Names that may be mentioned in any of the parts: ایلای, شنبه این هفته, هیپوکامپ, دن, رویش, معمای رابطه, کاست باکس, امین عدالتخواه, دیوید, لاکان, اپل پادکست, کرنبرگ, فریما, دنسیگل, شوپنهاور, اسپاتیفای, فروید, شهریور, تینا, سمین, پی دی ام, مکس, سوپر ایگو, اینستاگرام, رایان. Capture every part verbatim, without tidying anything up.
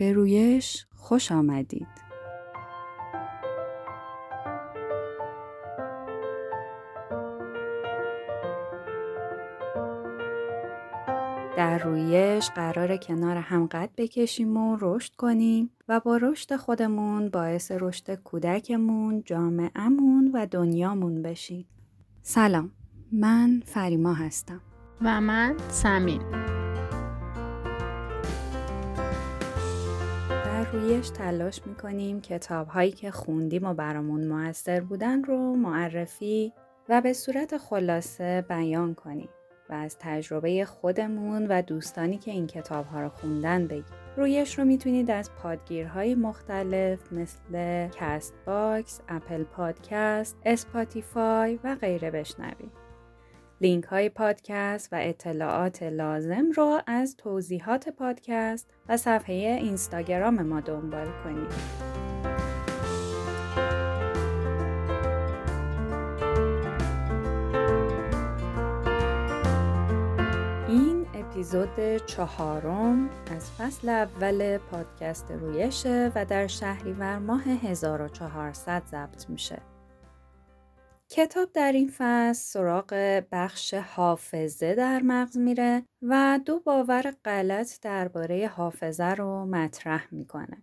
به رویش خوش آمدید. در رویش قراره کنار هم قد بکشیم و رشد کنیم و با رشد خودمون باعث رشد کودکمون، جامعه‌مون و دنیامون بشیم. سلام، من فریما هستم و من سمین. در رویش تلاش میکنیم کتاب‌هایی که خوندیم و برامون مؤثر بودن رو معرفی و به صورت خلاصه بیان کنیم و از تجربه خودمون و دوستانی که این کتاب‌ها رو خوندن بگیم. رویش رو میتونید از پادگیرهای مختلف مثل کاست باکس، اپل پادکست، اسپاتیفای و غیره بشنوید. لینک های پادکست و اطلاعات لازم رو از توضیحات پادکست و صفحه اینستاگرام ما دنبال کنید. این اپیزود چهارم از فصل اول پادکست رویشه و در شهریور ماه هزار و چهارصد ضبط میشه. کتاب در این فصل سراغ بخش حافظه در مغز میره و دو باور غلط درباره حافظه رو مطرح میکنه.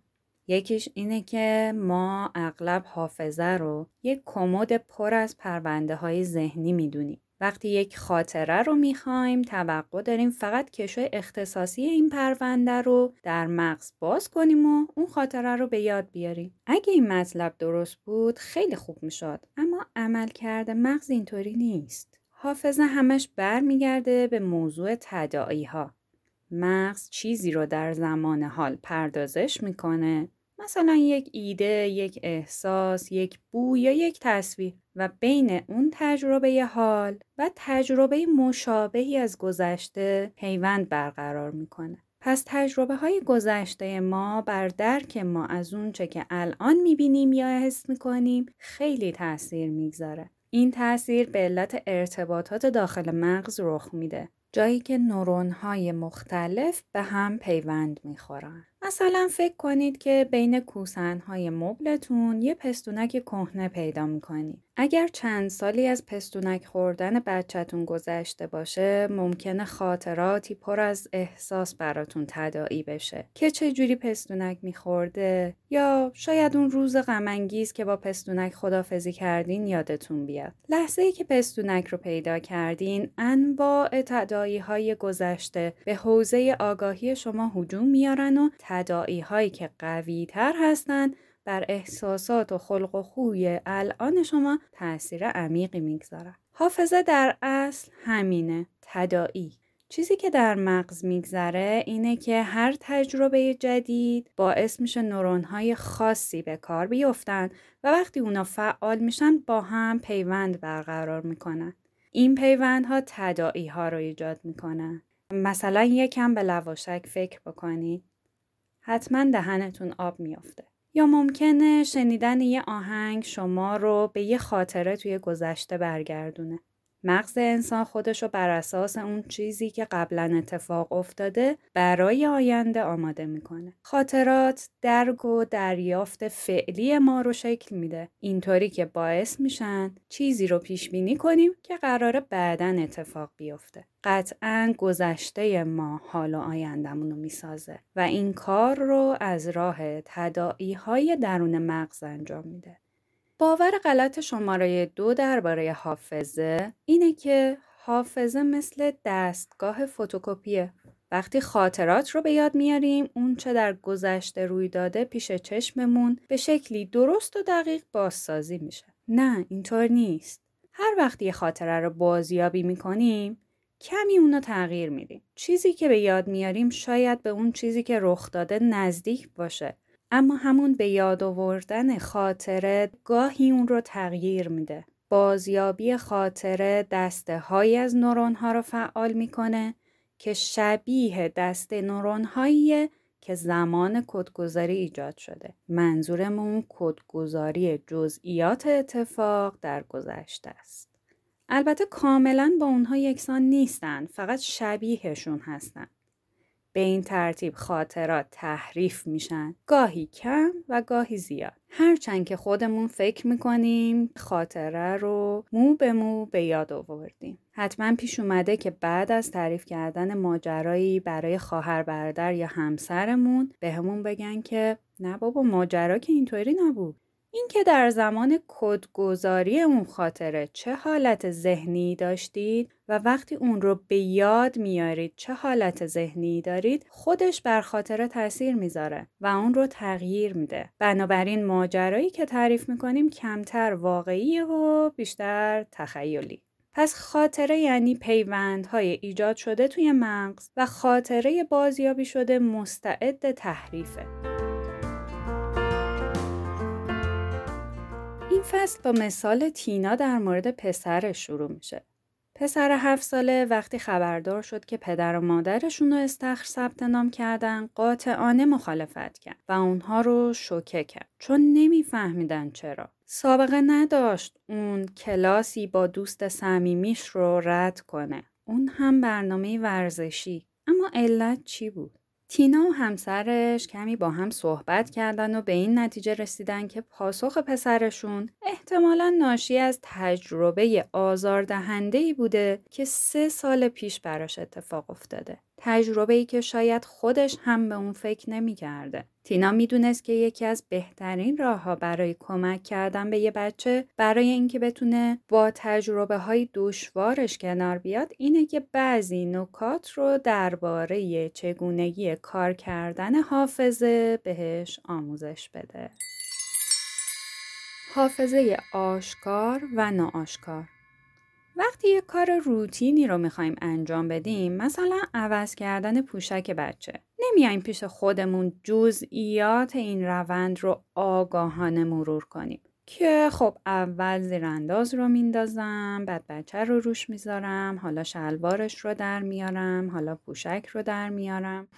یکیش اینه که ما اغلب حافظه رو یک کمد پر از پرونده های ذهنی میدونیم. وقتی یک خاطره رو میخوایم توقع داریم فقط کشوی اختصاصی این پرونده رو در مغز باز کنیم و اون خاطره رو به یاد بیاریم. اگه این مطلب درست بود خیلی خوب میشد، اما عملکرد مغز اینطوری نیست. حافظه همش برمیگرده به موضوع تداعی ها. مغز چیزی رو در زمان حال پردازش میکنه، مثلا یک ایده، یک احساس، یک بو یا یک تصویر، و بین اون تجربه حال و تجربه مشابهی از گذشته پیوند برقرار میکنه. پس تجربه های گذشته ما بر درک ما از اون چه که الان میبینیم یا حس میکنیم خیلی تأثیر میگذاره. این تأثیر به علت ارتباطات داخل مغز رخ میده، جایی که نورون‌های مختلف به هم پیوند می‌خورن. مثلا فکر کنید که بین کوسن‌های مبلتون یه پستونک کهنه پیدا می‌کنید. اگر چند سالی از پستونک خوردن بچه‌تون گذشته باشه، ممکنه خاطراتی پر از احساس براتون تداعی بشه که چه جوری پستونک می‌خورده، یا شاید اون روز غم‌انگیز که با پستونک خدافزی کردین یادتون بیاد. لحظه‌ای که پستونک رو پیدا کردین، انواع تداعی‌های گذشته به حوزه آگاهی شما هجوم میارن و تداعی‌هایی که قوی‌تر هستن بر احساسات و خلق و خوی الان شما تأثیر عمیقی میگذاره. حافظه در اصل همینه، تداعی. چیزی که در مغز میگذره اینه که هر تجربه جدید باعث میشه نورون‌های خاصی به کار بیفتن و وقتی اونا فعال میشن با هم پیوند برقرار میکنن. این پیوندها تداعی‌ها رو ایجاد میکنن. مثلا یکم به لواشک فکر بکنید، حتما دهنتون آب میافته. یا ممکنه شنیدن یه آهنگ شما رو به یه خاطره توی گذشته برگردونه. مغز انسان خودش رو بر اساس اون چیزی که قبلا اتفاق افتاده برای آینده آماده میکنه. خاطرات درک و دریافت فعلی ما رو شکل میده، اینطوری که باعث میشن چیزی رو پیش بینی کنیم که قراره بعداً اتفاق بیفته. قطعاً گذشته ما حال و آیندمون رو میسازه و این کار رو از راه تداعی‌های درون مغز انجام میده. باور غلط شماره دو درباره حافظه اینه که حافظه مثل دستگاه فتوکپیه. وقتی خاطرات رو به یاد میاریم، اون چه در گذشته روی داده پیش چشممون به شکلی درست و دقیق بازسازی میشه. نه، اینطور نیست. هر وقتی یه خاطره رو بازیابی میکنیم، کمی اون رو تغییر میدیم. چیزی که به یاد میاریم شاید به اون چیزی که رخ داده نزدیک باشه، اما همون به یاد آوردن خاطره گاهی اون رو تغییر میده. بازیابی خاطره دسته هایی از نورون ها رو فعال میکنه که شبیه دسته نورون هایی که زمان کدگذاری ایجاد شده. منظورمون کدگذاری جزئیات اتفاق در گذشته است. البته کاملا با اونها یکسان نیستن، فقط شبیهشون هستن. به این ترتیب خاطرات تحریف میشن، گاهی کم و گاهی زیاد. هرچند که خودمون فکر میکنیم خاطره رو مو به مو به یاد آوردیم. حتما پیش اومده که بعد از تعریف کردن ماجرایی برای خواهر برادر یا همسرمون به همون بگن که نه بابا ماجرا که اینطوری نبود. این که در زمان کدگذاری اون خاطره چه حالت ذهنی داشتید و وقتی اون رو به یاد میارید چه حالت ذهنی دارید خودش بر خاطره تاثیر میذاره و اون رو تغییر میده. بنابراین ماجرایی که تعریف میکنیم کمتر واقعیه و بیشتر تخیلی. پس خاطره یعنی پیوندهای ایجاد شده توی مغز و خاطره بازیابی شده مستعد تحریفه. این فصل با مثال تینا در مورد پسرش شروع میشه. پسر هفت ساله وقتی خبردار شد که پدر و مادرشون رو استخر ثبت نام کردن قاطعانه مخالفت کرد و اونها رو شوکه کرد چون نمیفهمیدن چرا. سابقه نداشت اون کلاسی با دوست صمیمیش رو رد کنه. اون هم برنامه ورزشی. اما علت چی بود؟ تینا و همسرش کمی با هم صحبت کردن و به این نتیجه رسیدن که پاسخ پسرشون احتمالاً ناشی از تجربه آزاردهنده‌ای بوده که سه سال پیش براش اتفاق افتاده. تجربه‌ای که شاید خودش هم به اون فکر نمی‌کرده. تینا میدونست که یکی از بهترین راه‌ها برای کمک کردن به یه بچه برای اینکه بتونه با تجربه‌های دشوارش کنار بیاد اینه که بعضی نکات رو درباره چگونگی کار کردن حافظه بهش آموزش بده. حافظه آشکار و ناآشکار. وقتی یک کار روتینی رو میخوایم انجام بدیم، مثلا عوض کردن پوشک بچه، نمیایم پیش خودمون جزئیات این روند رو آگاهانه مرور کنیم که خب اول زیرانداز رو میندازم، بعد بچه رو روش میذارم، حالا شلوارش رو در میارم، حالا پوشک رو در میارم.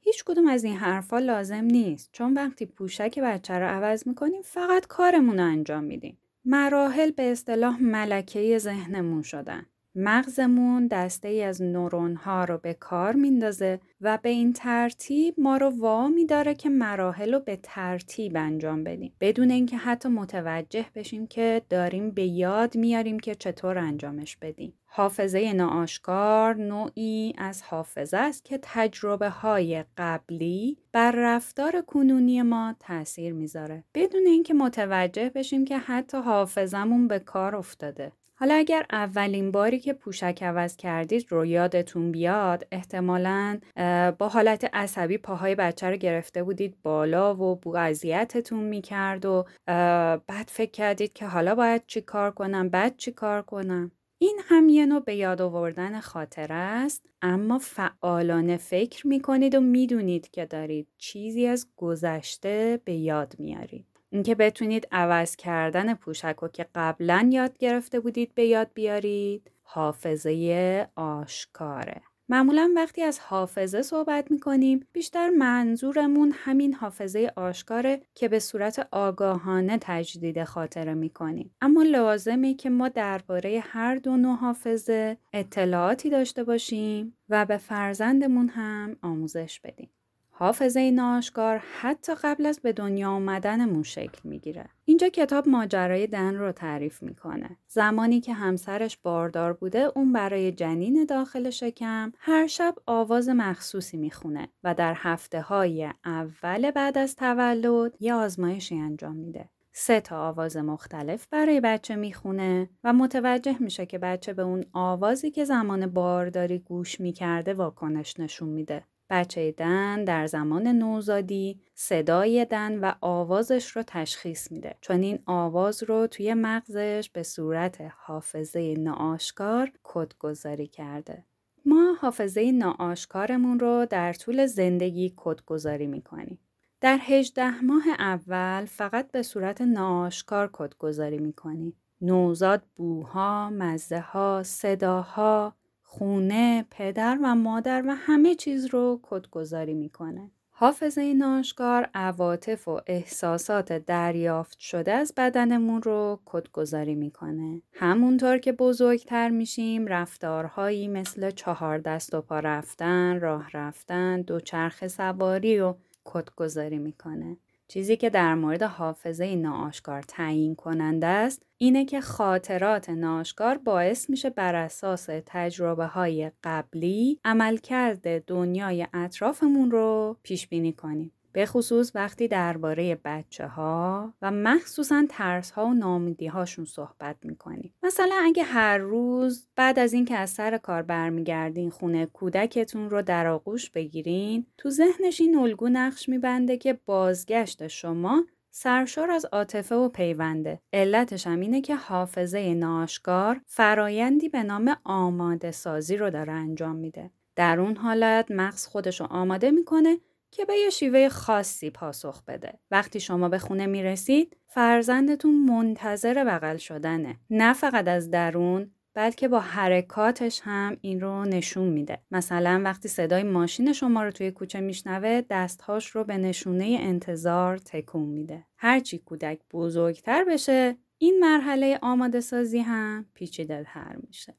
هیچ کدوم از این حرفا لازم نیست، چون وقتی پوشک بچه رو عوض میکنیم فقط کارمون رو انجام میدیم. مراحل به اصطلاح ملکه ذهنمون شدن. مغزمون دسته‌ای از نورون‌ها رو به کار میندازه و به این ترتیب ما رو وامی داره که مراحل رو به ترتیب انجام بدیم بدون اینکه حتی متوجه بشیم که داریم به یاد میاریم که چطور انجامش بدیم. حافظه ناآشکار نوعی از حافظه است که تجربه‌های قبلی بر رفتار کنونی ما تأثیر میذاره بدون اینکه متوجه بشیم که حتی حافظمون به کار افتاده. حالا اگر اولین باری که پوشک عوض کردید رو یادتون بیاد، احتمالاً با حالت عصبی پاهای بچه رو گرفته بودید بالا و بو اذیتتون میکرد و بعد فکر کردید که حالا باید چی کار کنم، بعد چی کار کنم. این هم یه نوع به یاد آوردن خاطره است، اما فعالانه فکر میکنید و میدونید که دارید چیزی از گذشته به یاد میارید. اینکه بتونید عوض کردن پوشک رو که قبلا یاد گرفته بودید به یاد بیارید، حافظه آشکاره. معمولا وقتی از حافظه صحبت میکنیم، بیشتر منظورمون همین حافظه آشکاره که به صورت آگاهانه تجدید خاطره میکنیم. اما لازمه که ما درباره هر دو نوع حافظه اطلاعاتی داشته باشیم و به فرزندمون هم آموزش بدیم. حافظه ناآشکار حتی قبل از به دنیا آمدنمون شکل میگیره. اینجا کتاب ماجرای دن رو تعریف میکنه. زمانی که همسرش باردار بوده، اون برای جنین داخل شکم هر شب آواز مخصوصی میخونه و در هفته های اول بعد از تولد یه آزمایشی انجام میده. سه تا آواز مختلف برای بچه میخونه و متوجه میشه که بچه به اون آوازی که زمان بارداری گوش میکرده واکنش نشون میده. بچه دن در زمان نوزادی صدای دن و آوازش رو تشخیص میده، چون این آواز رو توی مغزش به صورت حافظه ناآشکار کدگذاری کرده. ما حافظه ناآشکارمون رو در طول زندگی کدگذاری میکنیم. در هجده ماه اول فقط به صورت ناآشکار کدگذاری میکنیم. نوزاد بوها، مزه‌ها، صداها، خونه، پدر و مادر و همه چیز رو کدگذاری میکنه. حافظه ناشکار عواطف و احساسات دریافت شده از بدنمون رو کدگذاری میکنه. همونطور که بزرگتر میشیم رفتارهایی مثل چهار دست و پا رفتن، راه رفتن، دوچرخه سواری رو کدگذاری میکنه. چیزی که در مورد حافظه ناآشکار تعیین کننده است اینه که خاطرات ناآشکار باعث میشه بر اساس تجربه‌های قبلی عملکرد دنیای اطرافمون رو پیش بینی کنیم. به خصوص وقتی درباره بچه‌ها و مخصوصاً ترس‌ها و ناامیدی‌هاشون صحبت می‌کنیم. مثلا اگه هر روز بعد از اینکه از سر کار برمیگردین خونه کودکتون رو در آغوش بگیرین، تو ذهنش این الگو نقش می‌بنده که بازگشت شما سرشار از عاطفه و پیونده. علتش هم اینه که حافظه ناآشکار فرایندی به نام آماده سازی رو داره انجام میده. در اون حالت مغز خودش رو آماده می‌کنه که به یه شیوه خاصی پاسخ بده. وقتی شما به خونه میرسید، فرزندتون منتظر بغل شدنه. نه فقط از درون، بلکه با حرکاتش هم این رو نشون میده. مثلا وقتی صدای ماشین شما رو توی کوچه میشنوه، دستهاش رو به نشونه انتظار تکون میده. هرچی کودک بزرگتر بشه، این مرحله آماده سازی هم پیچیده‌تر میشه.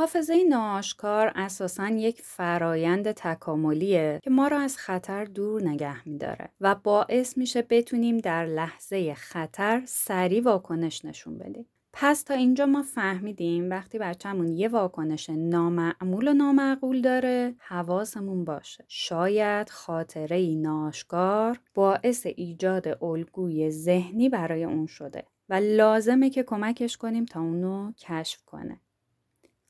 حافظه ناآشکار اساساً یک فرایند تکاملیه که ما را از خطر دور نگه می‌داره و باعث میشه بتونیم در لحظه خطر سریع واکنش نشون بدیم. پس تا اینجا ما فهمیدیم وقتی بچه‌مون یه واکنش نامعمول و نامعقول داره، حواسمون باشه. شاید خاطره‌ای ناآشکار باعث ایجاد الگوی ذهنی برای اون شده و لازمه که کمکش کنیم تا اونو کشف کنه.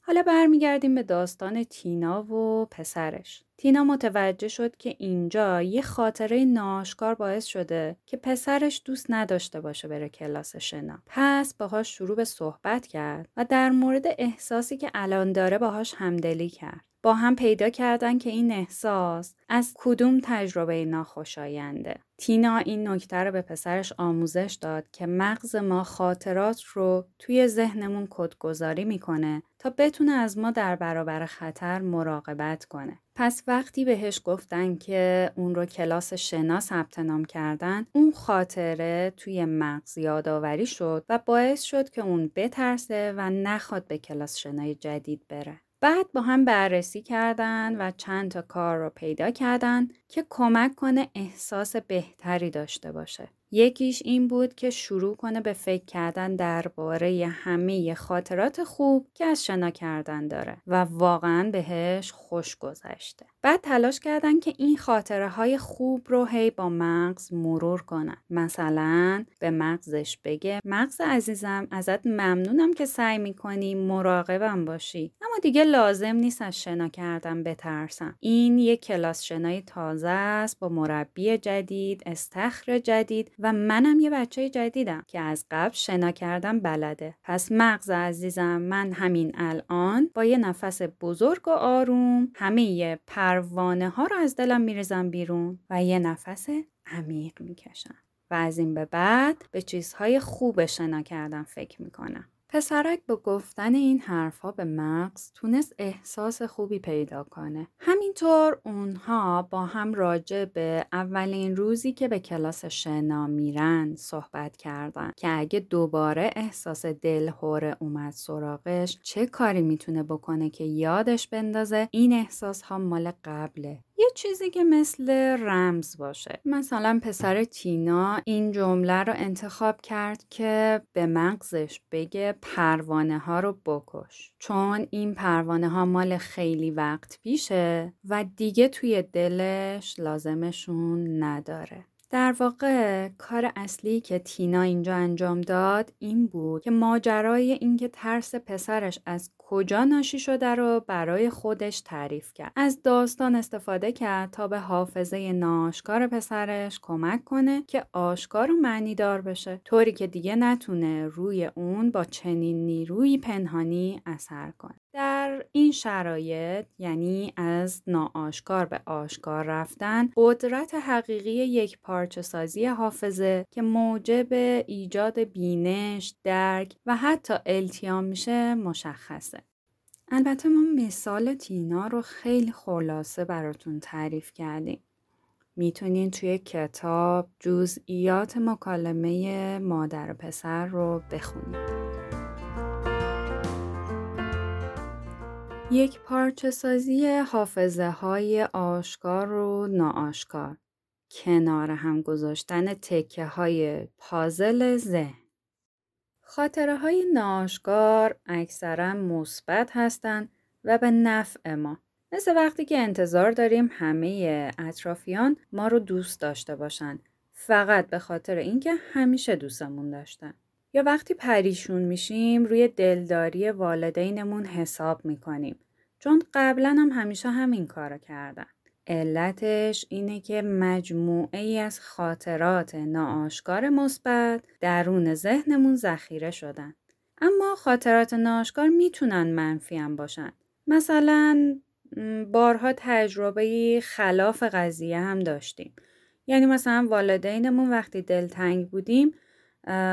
حالا برمیگردیم به داستان تینا و پسرش. تینا متوجه شد که اینجا یه خاطره ناآشکار باعث شده که پسرش دوست نداشته باشه بره کلاس شنا. پس باهاش شروع به صحبت کرد و در مورد احساسی که الان داره باهاش همدلی کرد. با هم پیدا کردن که این احساس از کدوم تجربه ناخوشاینده. تینا این نکته رو به پسرش آموزش داد که مغز ما خاطرات رو توی ذهنمون کدگذاری میکنه تا بتونه از ما در برابر خطر مراقبت کنه. پس وقتی بهش گفتن که اون رو کلاس شنا ثبت نام کردن، اون خاطره توی مغز یادآوری شد و باعث شد که اون بترسه و نخواد به کلاس شنای جدید بره. بعد با هم بررسی کردن و چند تا کار رو پیدا کردن که کمک کنه احساس بهتری داشته باشه. یکیش این بود که شروع کنه به فکر کردن درباره همه خاطرات خوب که از شنا کردن داره و واقعاً بهش خوش گذشته. بعد تلاش کردن که این خاطره های خوب رو هی با مغز مرور کنن. مثلا به مغزش بگه مغز عزیزم ازت ممنونم که سعی میکنی مراقبم باشی، اما دیگه لازم نیست از شنا کردن بترسم. این یک کلاس شنای تازه است با مربی جدید، استخر جدید و منم یه بچه جدیدم که از قبل شنا کردن بلده. پس مغز عزیزم من همین الان با یه نفس بزرگ و آروم همه پروانه ها رو از دلم میرزم بیرون و یه نفس عمیق میکشم و از این به بعد به چیزهای خوب شنا کردن فکر میکنم. پسرک با گفتن این حرفا به مغز تونست احساس خوبی پیدا کنه. همینطور اونها با هم راجع به اولین روزی که به کلاس شنا میرن صحبت کردن که اگه دوباره احساس دلهوره اومد سراغش چه کاری میتونه بکنه که یادش بندازه این احساس ها مال قبله. یه چیزی که مثل رمز باشه. مثلا پسر تینا این جمله رو انتخاب کرد که به مغزش بگه پروانه ها رو بکش، چون این پروانه ها مال خیلی وقت پیشه و دیگه توی دلش لازمشون نداره. در واقع کار اصلی که تینا اینجا انجام داد این بود که ماجرای اینکه ترس پسرش از کجا ناشی شده رو برای خودش تعریف کرد. از داستان استفاده کرد تا به حافظه ناآشکار پسرش کمک کنه که آشکار و معنی دار بشه، طوری که دیگه نتونه روی اون با چنین نیروی پنهانی اثر کنه. در این شرایط یعنی از ناآشکار به آشکار رفتن، قدرت حقیقی یک پارچه سازی حافظه که موجب ایجاد بینش، درک و حتی التیام میشه مشخصه. البته ما مثال تینا رو خیلی خلاصه براتون تعریف کردیم. میتونین توی کتاب جزئیات مکالمه مادر و پسر رو بخونید. یک پارچه سازی حافظه های آشکار و ناآشکار، کنار هم گذاشتن تکه های پازل ذهن. خاطره های ناآشکار اکثرا مثبت هستند و به نفع ما. مثل وقتی که انتظار داریم همه اطرافیان ما رو دوست داشته باشن، فقط به خاطر اینکه همیشه دوستمون داشتن. یا وقتی پریشون میشیم روی دلداری والدینمون حساب میکنیم، چون قبلا هم همیشه همین کارو کردن. علتش اینه که مجموعه ای از خاطرات ناآشکار مثبت درون ذهنمون ذخیره شدن. اما خاطرات ناآشکار میتونن منفی هم باشن. مثلا بارها تجربه خلاف قضیه هم داشتیم. یعنی مثلا والدینمون وقتی دلتنگ بودیم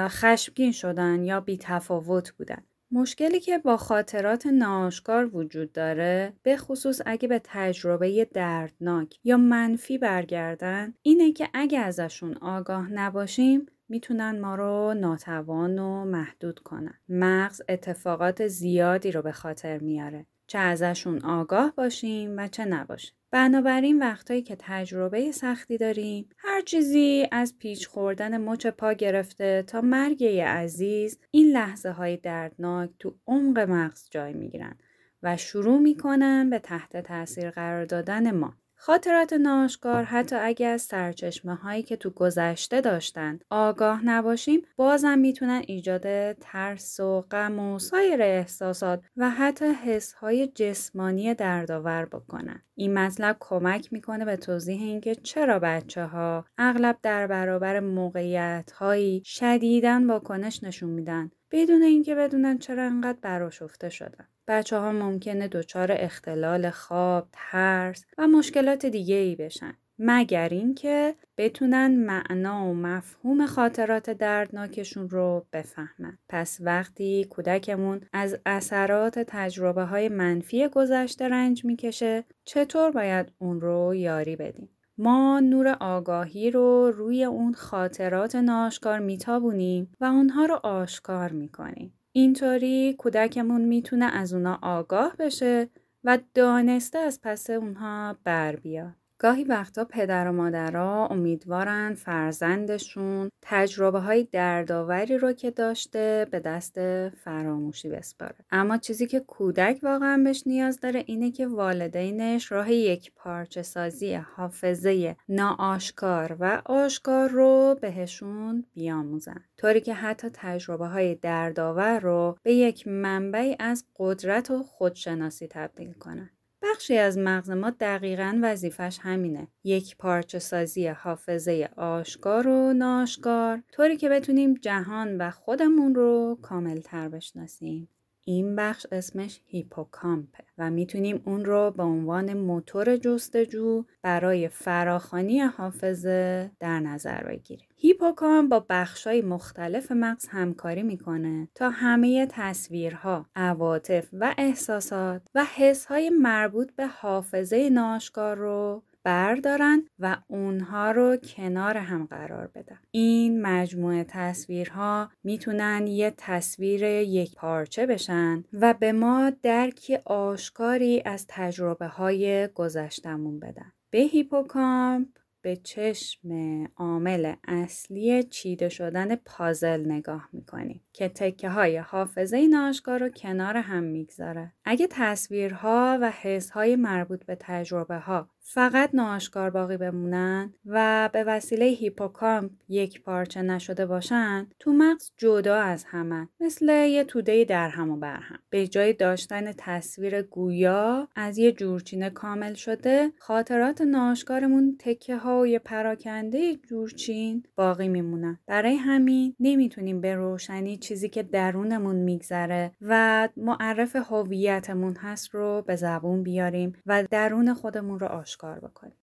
خشمگین شدن یا بی‌تفاوت بودن. مشکلی که با خاطرات ناآشکار وجود داره، به خصوص اگه به تجربه دردناک یا منفی برگردن، اینه که اگه ازشون آگاه نباشیم میتونن ما رو ناتوان و محدود کنن. مغز اتفاقات زیادی رو به خاطر میاره، چه ازشون آگاه باشیم و چه نباشیم. بنابراین وقتایی که تجربه سختی داریم، هر چیزی از پیچ خوردن مچ پا گرفته تا مرگ یه عزیز، این لحظه های دردناک تو عمق مغز جای میگیرن و شروع میکنن به تحت تاثیر قرار دادن ما. خاطرات ناآشکار حتی اگه از سرچشمه هایی که تو گذشته داشتن آگاه نباشیم، بازم میتونن ایجاد ترس و غم و سایر احساسات و حتی حس های جسمانی دردآور بکنن. این مطلب کمک میکنه به توضیح اینکه چرا بچه ها اغلب در برابر موقعیت هایی شدیداً واکنش نشون میدن، بدون اینکه بدونن چرا انقدر برآشفته شدن. بچه ها ممکنه دچار اختلال خواب، ترس و مشکلات دیگه ای بشن، مگر اینکه بتونن معنا و مفهوم خاطرات دردناکشون رو بفهمن. پس وقتی کودکمون از اثرات تجربه های منفی گذشته رنج میکشه، چطور باید اون رو یاری بدیم؟ ما نور آگاهی رو روی اون خاطرات ناآشکار میتابونیم و اونها رو آشکار میکنیم. اینطوری کودکمون میتونه از اونها آگاه بشه و دانسته از پس اونها بر بیاد. گاهی وقتا پدر و مادرها امیدوارن فرزندشون تجربه های دردآوری رو که داشته به دست فراموشی بسپاره. اما چیزی که کودک واقعا بهش نیاز داره اینه که والدینش راه یک پارچه سازی حافظه ناآشکار و آشکار رو بهشون بیاموزن، طوری که حتی تجربه های دردآور رو به یک منبعی از قدرت و خودشناسی تبدیل کنن. بخشی از مغز ما دقیقاً وظیفش همینه، یک پارچه سازی حافظه آشکار و ناآشکار، طوری که بتونیم جهان و خودمون رو کاملتر بشناسیم. این بخش اسمش هیپوکامپه و میتونیم اون رو به عنوان موتور جستجو برای فراخوانی حافظه در نظر بگیریم. هیپوکامپ با بخش‌های مختلف مغز همکاری میکنه تا همه تصویرها، عواطف و احساسات و حس‌های مربوط به حافظه ناآشکار رو بردارن و اونها رو کنار هم قرار بدن. این مجموعه تصویرها میتونن یه تصویر یک پارچه بشن و به ما درکی آشکاری از تجربه های گذشتمون بدن. به هیپوکامپ به چشم عامل اصلی چیده شدن پازل نگاه میکنیم که تکه های حافظه ناآشکار رو کنار هم میگذاره. اگه تصویرها و حسهای مربوط به تجربه ها فقط ناآشکار باقی بمونن و به وسیله هیپوکامپ یک پارچه نشده باشن، تو مغز جدا از همن، مثل یه توده در هم و بر هم. به جای داشتن تصویر گویا از یه جورچین کامل شده، خاطرات ناآشکارمون تکه ها و یه پراکنده جورچین باقی میمونن. برای همین نمیتونیم به روشنی چیزی که درونمون میگذره و معرف هویتمون هست رو به زبون بیاریم و درون خودمون رو آشکار کار بکنیم.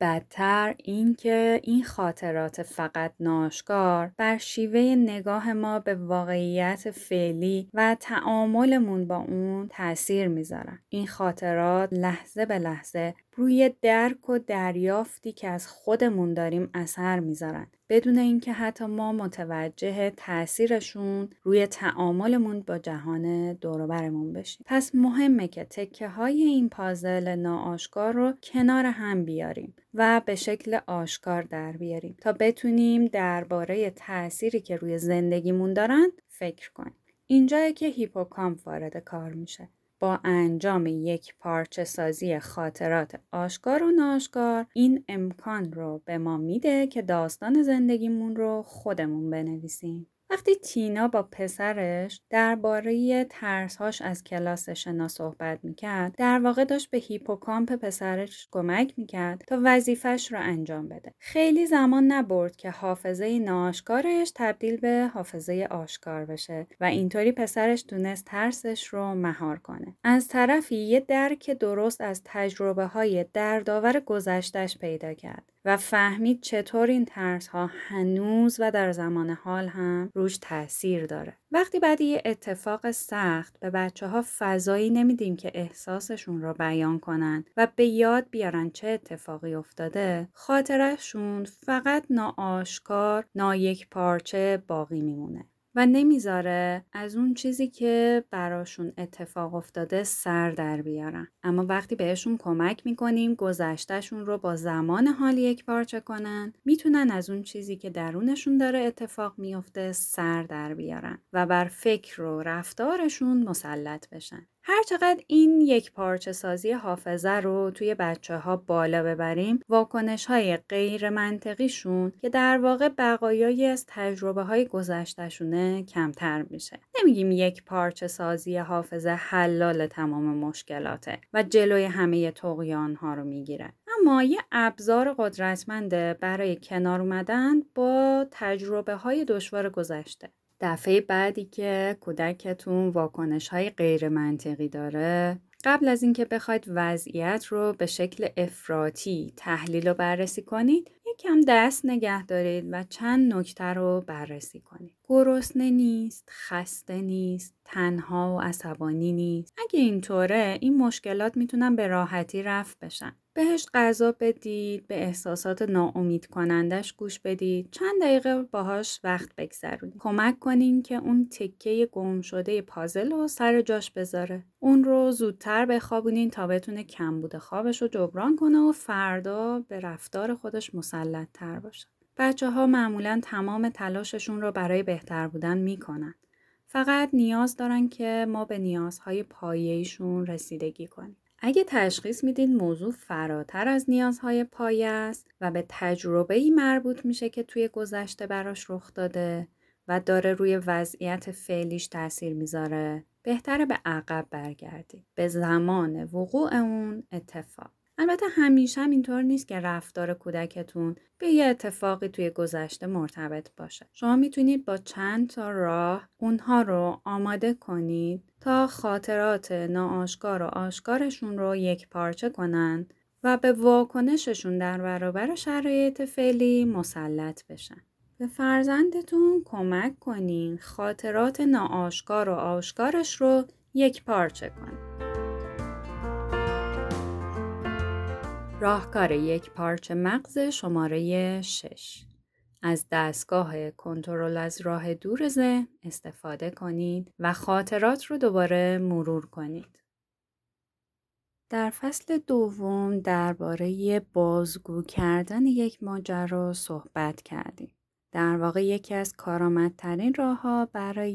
بدتر این که این خاطرات فقط ناآشکار بر شیوه نگاه ما به واقعیت فعلی و تعاملمون با اون تأثیر میذارن. این خاطرات لحظه به لحظه روی درک و دریافتی که از خودمون داریم اثر میذارن، بدون اینکه حتی ما متوجه تأثیرشون روی تعاملمون با جهان دور و برمون بشیم. پس مهمه که تکه های این پازل ناآشکار رو کنار هم بیاریم و به شکل آشکار در بیاریم تا بتونیم درباره تأثیری که روی زندگیمون دارن فکر کنیم. اینجایی که هیپوکامپ وارد کار میشه. با انجام یک پارچه سازی خاطرات آشکار و ناشکار این امکان رو به ما میده که داستان زندگیمون رو خودمون بنویسیم. وقتی تینا با پسرش درباره ترس‌هاش از کلاس شنا صحبت میکرد، در واقع داشت به هیپوکامپ پسرش کمک میکرد تا وظیفه‌اش رو انجام بده. خیلی زمان نبرد که حافظه ناآشکارش تبدیل به حافظه آشکار بشه و اینطوری پسرش تونست ترسش رو مهار کنه. از طرفی یه درک درست از تجربه‌های دردآور گذشته‌اش پیدا کرد و فهمید چطور این ترس‌ها هنوز و در زمان حال هم روش تأثیر داره. وقتی بعد یه اتفاق سخت به بچه‌ها فضایی نمیدیم که احساسشون رو بیان کنن و به یاد بیارن چه اتفاقی افتاده، خاطرشون فقط ناآشکار، نایک‌پارچه باقی میمونه و نمیذاره از اون چیزی که براشون اتفاق افتاده سر در بیارن. اما وقتی بهشون کمک میکنیم گذشتهشون رو با زمان حال یک پارچه کنن، میتونن از اون چیزی که درونشون داره اتفاق میفته سر در بیارن و بر فکر و رفتارشون مسلط بشن. هرچقدر این یک پارچه سازی حافظه رو توی بچه ها بالا ببریم، واکنش های غیر منطقیشون که در واقع بقایایی از تجربه های گذشتهشونه کمتر میشه. نمیگیم یک پارچه سازی حافظه حلال تمام مشکلاته و جلوی همه طغیان ها رو میگیره، اما یه ابزار قدرتمنده برای کنار اومدن با تجربه های دشوار گذشته. دفعه بعدی که کودکتون واکنش‌های غیر منطقی داره، قبل از اینکه بخواید وضعیت رو به شکل افراطی تحلیل و بررسی کنید، یکم دست نگه دارید و چند نکته رو بررسی کنید. گرسنه نیست، خسته نیست، تنها و عصبانی نیست. اگه اینطوره، این مشکلات میتونن به راحتی رفع بشن. بهش غذا بدید، به احساسات ناامید کنندش گوش بدید، چند دقیقه باهاش وقت بگذرونید. کمک کنین که اون تکه گم شده پازل رو سر جاش بذاره. اون رو زودتر بخوابونین تا بتونه کمبود خوابش رو جبران کنه و فردا به رفتار خودش مسلط تر باشه. بچه ها معمولاً تمام تلاششون رو برای بهتر بودن میکنن. فقط نیاز دارن که ما به نیازهای پایه‌ایشون رسیدگی کنیم. اگه تشخیص میدین موضوع فراتر از نیازهای پایه است و به تجربه‌ای مربوط میشه که توی گذشته براش رخ داده و داره روی وضعیت فعلیش تأثیر میذاره، بهتره به عقب برگردید، به زمان وقوع اون اتفاق. البته همیشه هم اینطور نیست که رفتار کودکتون به یه اتفاقی توی گذشته مرتبط باشه. شما میتونید با چند تا راه اونها رو آماده کنید تا خاطرات ناآشکار و آشکارشون رو یک پارچه کنن و به واکنششون در برابر شرایط فعلی مسلط بشن. به فرزندتون کمک کنین خاطرات ناآشکار و آشکارش رو یک پارچه کنن. راهکار یک پارچه مغز شماره شش. از دستگاه کنترل از راه دور ذهن استفاده کنید و خاطرات رو دوباره مرور کنید. در فصل دوم درباره بازگو کردن یک ماجرا صحبت کردیم. در واقع یکی از کارآمدترین راه‌ها برای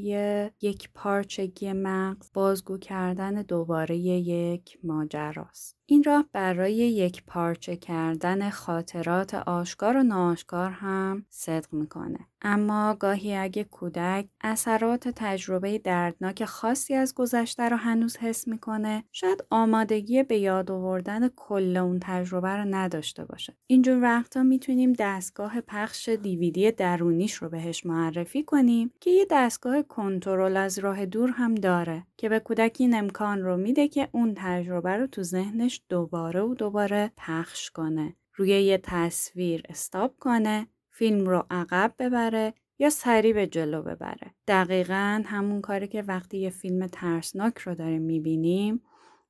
یک پارچگی مغز بازگو کردن دوباره یک ماجراست. این راه برای یک پارچه کردن خاطرات آشکار و ناآشکار هم صدق میکنه. اما گاهی اگه کودک اثرات تجربه دردناک خاصی از گذشته رو هنوز حس میکنه، شاید آمادگی به یاد آوردن کل اون تجربه رو نداشته باشه. اینجور وقتا میتونیم دستگاه پخش دیویدی درونیش رو بهش معرفی کنیم که یه دستگاه کنترل از راه دور هم داره که به کودک این امکان رو میده که اون تجربه رو تو ذهنش دوباره و دوباره پخش کنه، روی یه تصویر استاپ کنه، فیلم رو عقب ببره یا سریع به جلو ببره. دقیقاً همون کاری که وقتی یه فیلم ترسناک رو داریم میبینیم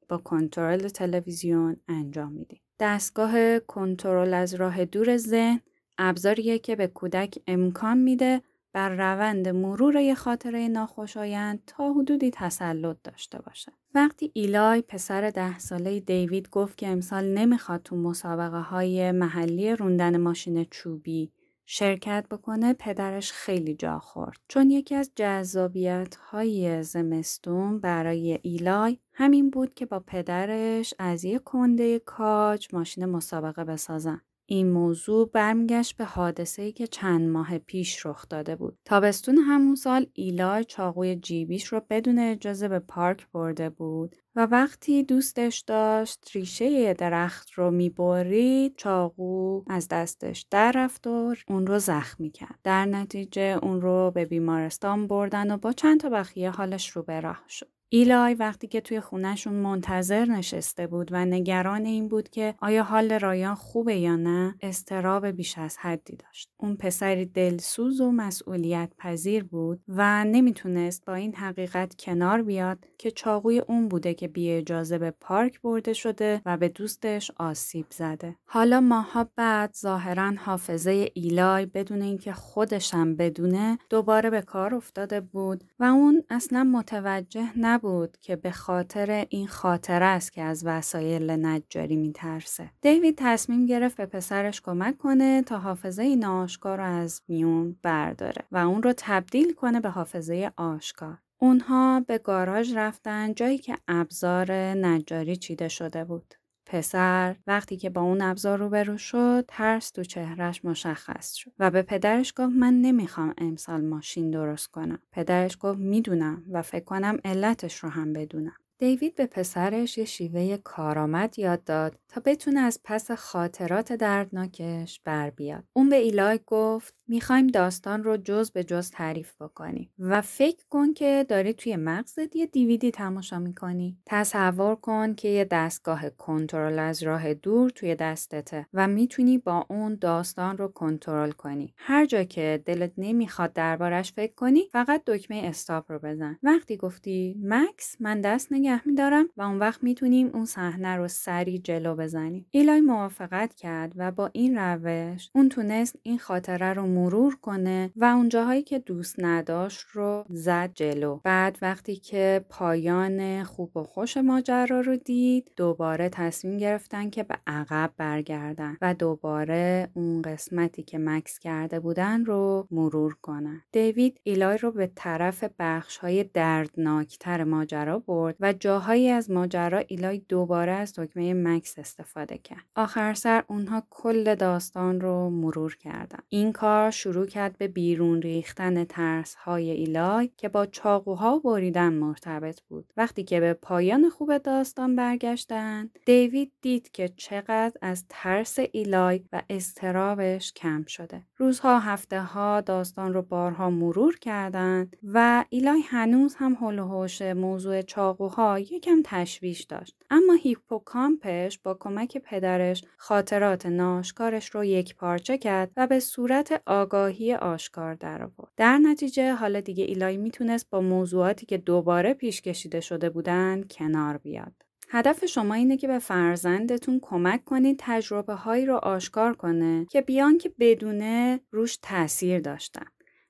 با کنترل تلویزیون انجام میدیم. دستگاه کنترل از راه دور ذهن ابزاریه که به کودک امکان میده بر روند مرور یه خاطره ناخوشایند تا حدودی تسلط داشته باشه. وقتی ایلای پسر ده ساله دیوید گفت که امسال نمیخواد تو مسابقه های محلی روندن ماشین چوبی شرکت بکنه، پدرش خیلی جا خورد، چون یکی از جذابیت‌های زمستون برای ایلای همین بود که با پدرش از یک کنده کاج ماشین مسابقه بسازن. این موضوع برمیگشت به حادثه‌ای که چند ماه پیش رخ داده بود. تابستون همون سال ایلای چاقوی جیبیش رو بدون اجازه به پارک برده بود و وقتی دوستش داشت ریشه درخت رو می‌برید، چاقو از دستش در رفت و اون رو زخمی کرد. در نتیجه اون رو به بیمارستان بردن و با چند تا بخیه حالش رو به راه شد. ایلای وقتی که توی خونهشون منتظر نشسته بود و نگران این بود که آیا حال رایان خوبه یا نه، اضطراب بیش از حدی داشت. اون پسری دلسوز و مسئولیت پذیر بود و نمیتونست با این حقیقت کنار بیاد که چاقوی اون بوده که بی اجازه به پارک برده شده و به دوستش آسیب زده. حالا ماها بعد ظاهراً حافظه ایلای بدون اینکه خودش هم بدونه دوباره به کار افتاده بود و اون اصلاً متوجه نبود بود که به خاطر این خاطره است که از وسایل نجاری میترسه. دیوید تصمیم گرفت به پسرش کمک کنه تا حافظه ناآشکار رو از میون برداره و اون رو تبدیل کنه به حافظه آشکار. اونها به گاراژ رفتن، جایی که ابزار نجاری چیده شده بود. پسر وقتی که با اون ابزار روبرو شد، ترس تو چهرش مشخص شد و به پدرش گفت من نمیخوام امسال ماشین درست کنم. پدرش گفت میدونم و فکر کنم علتش رو هم بدونم. دیوید به پسرش یه شیوه کارآمد یاد داد تا بتونه از پس خاطرات دردناکش بر بیاد. اون به ایلای گفت میخوایم داستان رو جز به جز تعریف بکنیم و فکر کن که داری توی مغزت یه دیویدی تماشا میکنی. تصور کن که یه دستگاه کنترل از راه دور توی دستته و میتونی با اون داستان رو کنترل کنی. هر جا که دلت نمیخواد دربارش فکر کنی، فقط دکمه استاپ رو بزن. وقتی گفتی مکس من دست نگه میدارم و اون وقت میتونیم اون صحنه رو سریع جلو بزنیم. ایلای موافقت کرد و با این روش اون تونست این خاطره رو مرور کنه و اون جاهایی که دوست نداشت رو زد جلو. بعد وقتی که پایان خوب و خوش ماجرا رو دید، دوباره تصمیم گرفتن که به عقب برگردن و دوباره اون قسمتی که مکس کرده بودن رو مرور کنن. دیوید ایلای رو به طرف بخش‌های دردناک‌تر ماجرا برد و جاهایی از ماجرا ایلای دوباره از دکمه مکس استفاده کرد. آخر سر اونها کل داستان رو مرور کردن. این کار شروع کرد به بیرون ریختن ترس‌های ایلای که با چاقوها بریدن مرتبط بود. وقتی که به پایان خوب داستان برگشتن، دیوید دید که چقدر از ترس ایلای و اضطرابش کم شده. روزها، هفته‌ها داستان رو بارها مرور کردند و ایلای هنوز هم هول و هوش موضوع چاقوها یکم تشویش داشت، اما هیپوکامپش با کمک پدرش خاطرات ناآشکارش رو یکپارچه کرد و به صورت آگاهی آشکار در آورد. در نتیجه حالا دیگه ایلای میتونست با موضوعاتی که دوباره پیش کشیده شده بودن کنار بیاد. هدف شما اینه که به فرزندتون کمک کنید تجربه هایی رو آشکار کنه که بیان که بدونه روش تأثیر داشتن.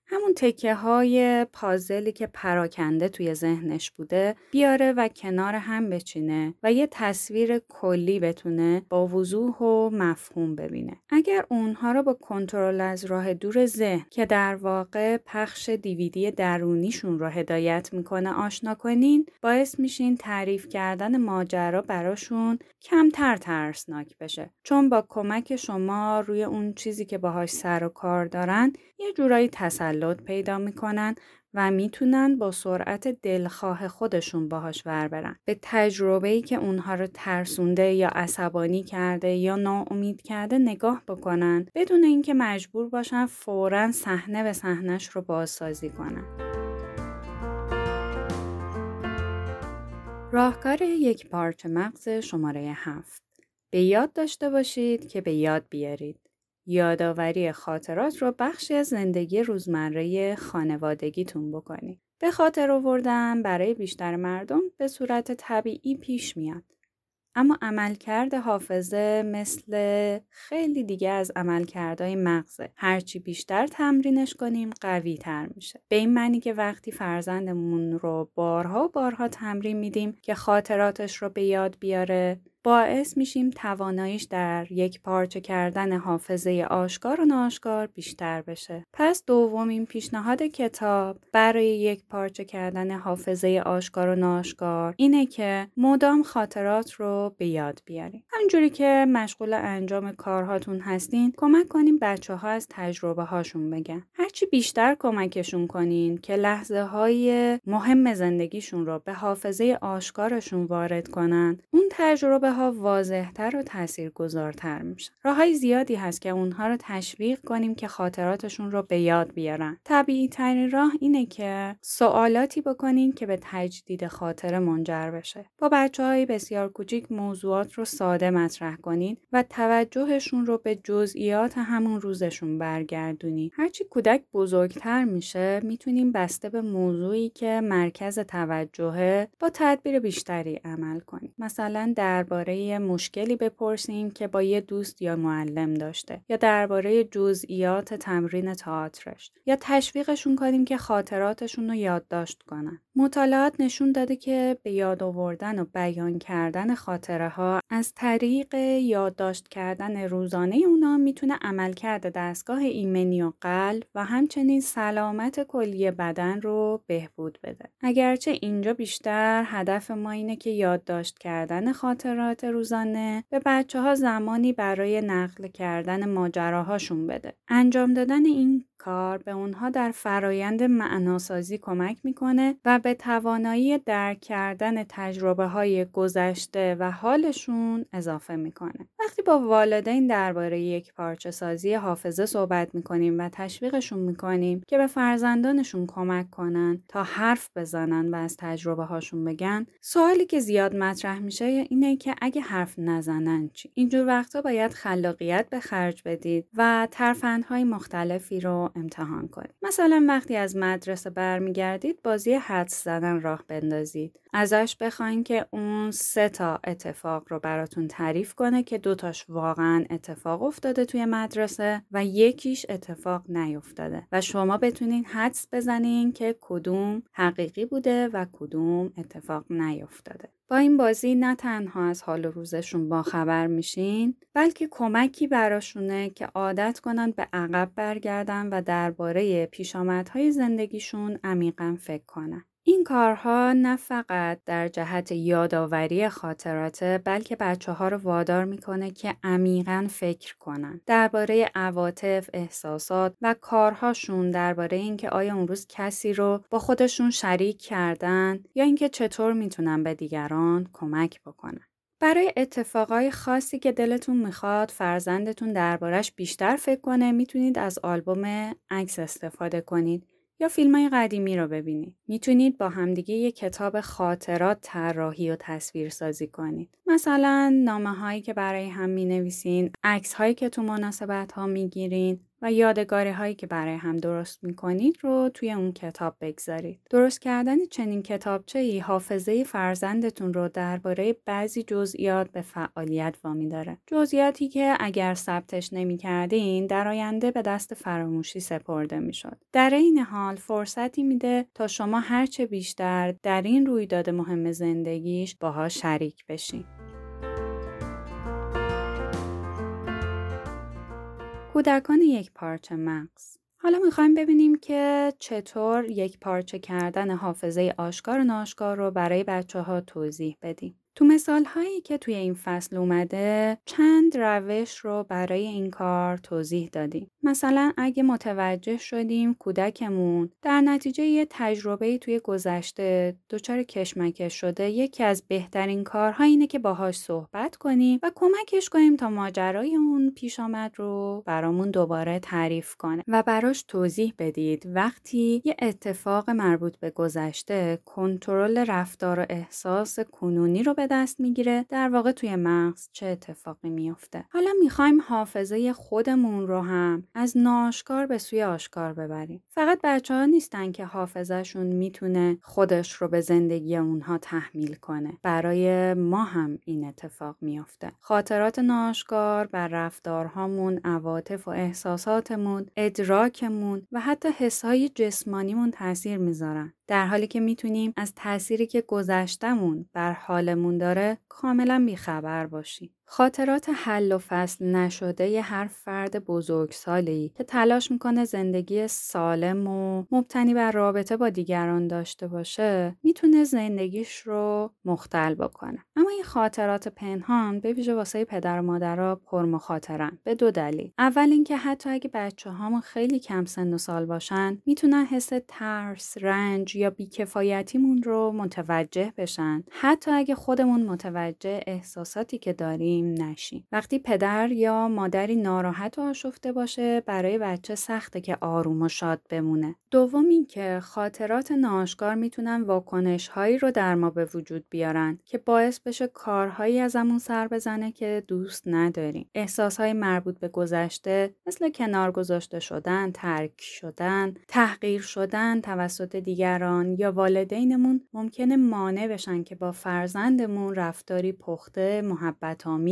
همون تکه های پازلی که پراکنده توی ذهنش بوده بیاره و کنار هم بچینه و یه تصویر کلی بتونه با وضوح و مفهوم ببینه. اگر اونها رو با کنترل از راه دور ذهن که در واقع پخش دیویدی درونیشون رو هدایت میکنه آشنا کنین، باعث میشین تعریف کردن ماجرا براشون کمتر ترسناک بشه، چون با کمک شما روی اون چیزی که باهاش سر و کار دارن یه جورایی تسلط لود پیدا میکنن و میتونن با سرعت دلخواه خودشون باهاش ور برن. به تجربه‌ای که اونها رو ترسونده یا عصبانی کرده یا ناامید کرده نگاه بکنن، بدون اینکه مجبور باشن فوراً صحنه به صحنه‌اش رو بازسازی کنن. راهکار یک پارچه مغز شماره هفت: به یاد داشته باشید که به یاد بیارید. یادآوری خاطرات رو بخشی از زندگی روزمره خانوادگیتون بکنید. به خاطر آوردن برای بیشتر مردم به صورت طبیعی پیش میاد. اما عملکرد حافظه مثل خیلی دیگه از عملکردهای مغزه. هرچی بیشتر تمرینش کنیم قوی تر میشه. به این معنی که وقتی فرزندمون رو بارها و بارها تمرین میدیم که خاطراتش رو به یاد بیاره، باعث میشیم تواناییش در یک پارچه کردن حافظه آشکار و ناآشکار بیشتر بشه. پس دومین پیشنهاد کتاب برای یک پارچه کردن حافظه آشکار و ناآشکار اینه که مدام خاطرات رو به یاد بیارین. همینجوری که مشغول انجام کارهاتون هستین، کمک کنین بچه‌ها از تجربه هاشون بگن. هرچی بیشتر کمکشون کنین که لحظه های مهم زندگیشون رو به حافظه آشکارشون وارد کنن، اون تجربه ها واضح‌تر و تاثیرگذارتر میشه. راه‌های زیادی هست که اونها رو تشویق کنیم که خاطراتشون رو به یاد بیارن. طبیعی ترین راه اینه که سوالاتی بکنین که به تجدید خاطره منجر بشه. با بچه‌های بسیار کوچیک موضوعات رو ساده مطرح کنین و توجهشون رو به جزئیات همون روزشون برگردونین. هرچی کودک بزرگتر میشه، میتونیم بسته به موضوعی که مرکز توجهه با تدبیر بیشتری عمل کنیم. مثلا درباره یه مشکلی بپرسیم که با یه دوست یا معلم داشته، یا درباره جزئیات تمرین تئاترش، یا تشویقشون کنیم که خاطراتشون رو یادداشت کنن. مطالعات نشون داده که به یاد آوردن و بیان کردن خاطره ها از طریق یادداشت کردن روزانه اونا میتونه عملکرد دستگاه ایمنی و قلب و همچنین سلامت کلی بدن رو بهبود بده. اگرچه اینجا بیشتر هدف ما اینه که یادداشت کردن خاطرات روزانه به بچه‌ها زمانی برای نقل کردن ماجراهاشون بده. انجام دادن این کار به اونها در فرایند معناسازی کمک میکنه و به توانایی درک کردن تجربه‌های گذشته و حالشون اضافه میکنه. وقتی با والدین درباره یک پارچه سازی حافظه صحبت میکنیم و تشویقشون میکنیم که به فرزندانشون کمک کنن تا حرف بزنن و از تجربه‌هاشون بگن، سوالی که زیاد مطرح میشه اینه که اگه حرف نزنن چی؟ اینجور وقتا باید خلاقیت به خرج بدید و ترفندهای مختلفی رو امتحان کنید. مثلا وقتی از مدرسه برمیگردید، بازی حدس زدن راه بندازید. ازش بخواین که اون سه تا اتفاق رو براتون تعریف کنه که دوتاش واقعا اتفاق افتاده توی مدرسه و یکیش اتفاق نیفتاده و شما بتونین حدس بزنین که کدوم حقیقی بوده و کدوم اتفاق نیفتاده. با این بازی نه تنها از حال و روزشون باخبر میشین، بلکه کمکی براشونه که عادت کنن به عقب برگردن و درباره پیشامدهای زندگیشون عمیقاً فکر کنن. این کارها نه فقط در جهت یادآوری خاطراته، بلکه بچه‌ها رو وادار میکنه که عمیقاً فکر کنن درباره عواطف، احساسات و کارهاشون، درباره اینکه آیا اون روز کسی رو با خودشون شریک کردن یا اینکه چطور میتونن به دیگران کمک بکنن. برای اتفاقای خاصی که دلتون میخواد فرزندتون دربارش بیشتر فکر کنه، میتونید از آلبوم عکس استفاده کنید یا فیلم‌های قدیمی رو ببینید. میتونید با همدیگه یک کتاب خاطرات طراحی و تصویرسازی کنید. مثلا نامه‌هایی که برای هم می‌نویسین، عکس‌هایی که تو مناسبت‌ها می‌گیرین و یادگاری‌هایی که برای هم درست می‌کنید رو توی اون کتاب بگذارید. درست کردن چنین کتابچه‌ای حافظه فرزندتون رو درباره بعضی جزئیات به فعالیت وامی داره. جزئیاتی که اگر ثبتش نمی‌کردین در آینده به دست فراموشی سپرده می‌شد. در این حال فرصتی میده تا شما هرچه بیشتر در این رویداد مهم زندگیش باها شریک بشین. کودکان یک پارچه مغز. حالا میخوایم ببینیم که چطور یک پارچه کردن حافظه آشکار و ناآشکار رو برای بچه ها توضیح بدیم. تو مثال هایی که توی این فصل اومده چند روش رو برای این کار توضیح دادیم. مثلا اگه متوجه شدیم کودکمون در نتیجه یه تجربه توی گذشته دچار کشمکش شده، یکی از بهترین کارها اینه که باهاش صحبت کنیم و کمکش کنیم تا ماجرای اون پیش آمد رو برامون دوباره تعریف کنه و براش توضیح بدید وقتی یه اتفاق مربوط به گذشته کنترل رفتار و احساس کنونی رو به به دست میگیره، در واقع توی مغز چه اتفاقی میفته. حالا میخوایم حافظه خودمون رو هم از ناآشکار به سوی آشکار ببریم. فقط بچه‌ها نیستن که حافظهشون میتونه خودش رو به زندگی اونها تحمیل کنه. برای ما هم این اتفاق میفته. خاطرات ناآشکار بر رفتارهامون، عواطف و احساساتمون، ادراکمون و حتی حسای جسمانیمون تاثیر میذارن، در حالی که میتونیم از تأثیری که گذشتمون بر حالمون داره کاملا بیخبر باشیم. خاطرات حل و فصل نشده ی هر فرد بزرگسالی که تلاش میکنه زندگی سالم و مبتنی بر رابطه با دیگران داشته باشه میتونه زندگیش رو مختل بکنه. اما این خاطرات پنهان به ویژه واسه پدر و مادرها پرمخاطرن، به دو دلیل. اول اینکه حتی اگه بچه‌هامون خیلی کم سن و سال باشن میتونن حس ترس، رنج یا بیکفایتیمون رو متوجه بشن، حتی اگه خودمون متوجه احساساتی که داریم نشیم. وقتی پدر یا مادری ناراحت و آشفته باشه برای بچه سخته که آروم و شاد بمونه. دوم این که خاطرات ناآشکار میتونن واکنش هایی رو در ما به وجود بیارن که باعث بشه کارهایی ازمون سر بزنه که دوست نداریم. احساس های مربوط به گذشته مثل کنار گذاشته شدن، ترک شدن، تحقیر شدن توسط دیگران یا والدینمون ممکنه مانع بشن که با فرزندمون رفتاری پخته، محبت آمیز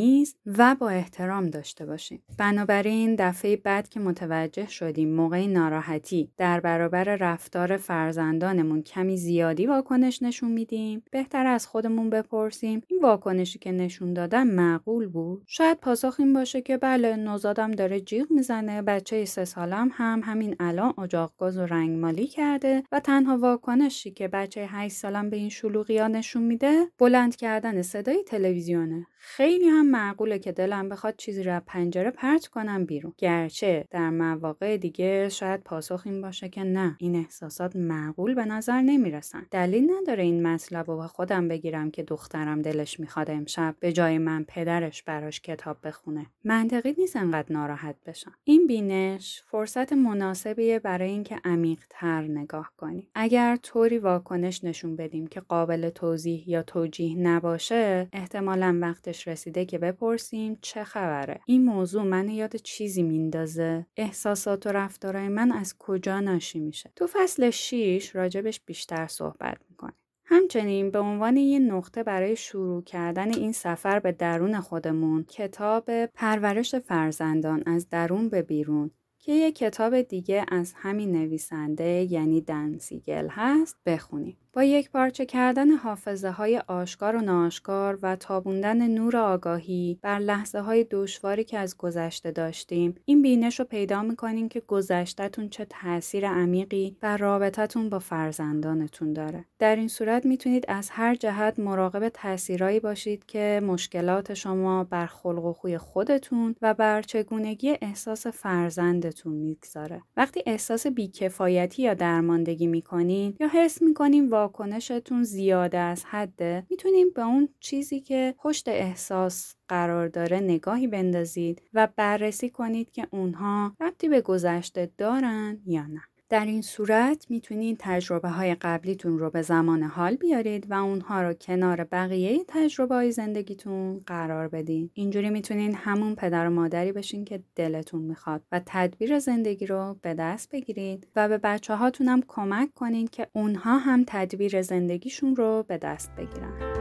و با احترام داشته باشیم. بنابراین دفعه بعد که متوجه شدیم موقع ناراحتی در برابر رفتار فرزندانمون کمی زیادی واکنش نشون میدیم، بهتر از خودمون بپرسیم این واکنشی که نشون دادم معقول بود؟ شاید پاسخ این باشه که بله، نوزادم داره جیغ میزنه، بچه سه سالم هم همین الان اجاق‌گاز و رنگمالی کرده و تنها واکنشی که بچه هشت سالم به این شلوغی‌ها نشون میده بلند کردن صدای تلویزیونه. خیلی هم معقوله که دلم بخواد چیزی رو از پنجره پرت کنم بیرون. گرچه در مواقع دیگه شاید پاسخ این باشه که نه، این احساسات معقول به نظر نمیرسن. دلیل نداره این مطلب رو با خودم بگیرم که دخترم دلش میخواد امشب به جای من پدرش براش کتاب بخونه. منطقی نیست انقدر ناراحت بشم. این بینش فرصت مناسبیه برای اینکه عمیق‌تر نگاه کنیم. اگر طوری واکنش نشون بدیم که قابل توضیح یا توجیه نباشه، احتمالاً وقتش رسیده که بپرسیم چه خبره؟ این موضوع من یاد چیزی میندازه؟ احساسات و رفتارهای من از کجا ناشی میشه؟ تو فصل شش راجبش بیشتر صحبت میکنیم. همچنین به عنوان یه نقطه برای شروع کردن این سفر به درون خودمون، کتاب پرورش فرزندان از درون به بیرون که یه کتاب دیگه از همین نویسنده یعنی دنسیگل هست بخونیم. با یک پارچه کردن حافظه های آشکار و ناآشکار و تابوندن نور آگاهی بر لحظه های دشواری که از گذشته داشتیم، این بینش رو پیدا میکنیم که گذشتتون چه تأثیر عمیقی بر رابطتون با فرزندانتون داره. در این صورت میتونید از هر جهت مراقب تأثیرایی باشید که مشکلات شما بر خلق و خوی خودتون و بر چگونگی احساس فرزندتون میگذاره. وقتی احساس بیکفایتی یا درماندگی میکنید یا حس میکنید واکنشتون زیاده از حده، میتونیم به اون چیزی که پشت احساس قرار داره نگاهی بندازید و بررسی کنید که اونها ربطی به گذشته دارن یا نه. در این صورت میتونید تجربه های قبلیتون رو به زمان حال بیارید و اونها رو کنار بقیه تجربه های زندگیتون قرار بدید. اینجوری میتونید همون پدر و مادری بشین که دلتون میخواد و تدبیر زندگی رو به دست بگیرید و به بچه هاتون هم کمک کنید که اونها هم تدبیر زندگیشون رو به دست بگیرن.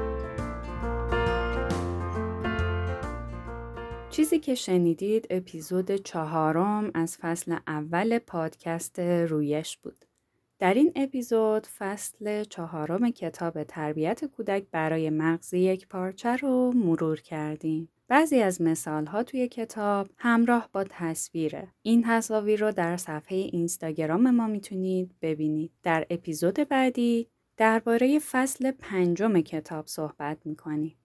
چیزی که شنیدید اپیزود چهارم از فصل اول پادکست رویش بود. در این اپیزود فصل چهارم کتاب تربیت کودک برای مغز یک پارچه رو مرور کردیم. بعضی از مثال‌ها توی کتاب همراه با تصویره. این تصاویر رو در صفحه اینستاگرام ما میتونید ببینید. در اپیزود بعدی درباره فصل پنجم کتاب صحبت میکنیم.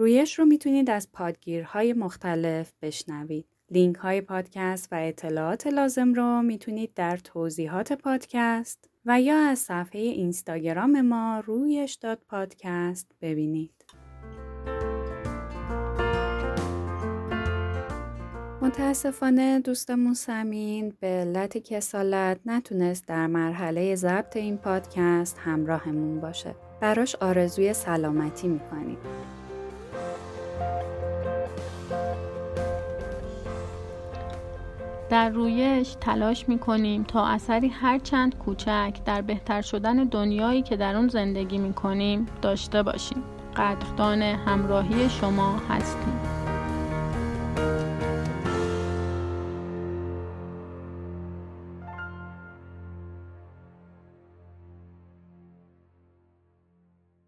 رویش رو میتونید از پادگیرهای مختلف بشنوید. لینک های پادکست و اطلاعات لازم رو میتونید در توضیحات پادکست و یا از صفحه اینستاگرام ما رویش دات پادکست ببینید. متاسفانه دوستمون سمین به علت کسالت نتونست در مرحله ضبط این پادکست همراهمون باشه. براش آرزوی سلامتی میکنیم. در رویش تلاش می‌کنیم تا اثری هرچند کوچک در بهتر شدن دنیایی که در اون زندگی می‌کنیم داشته باشیم. قدردان همراهی شما هستیم.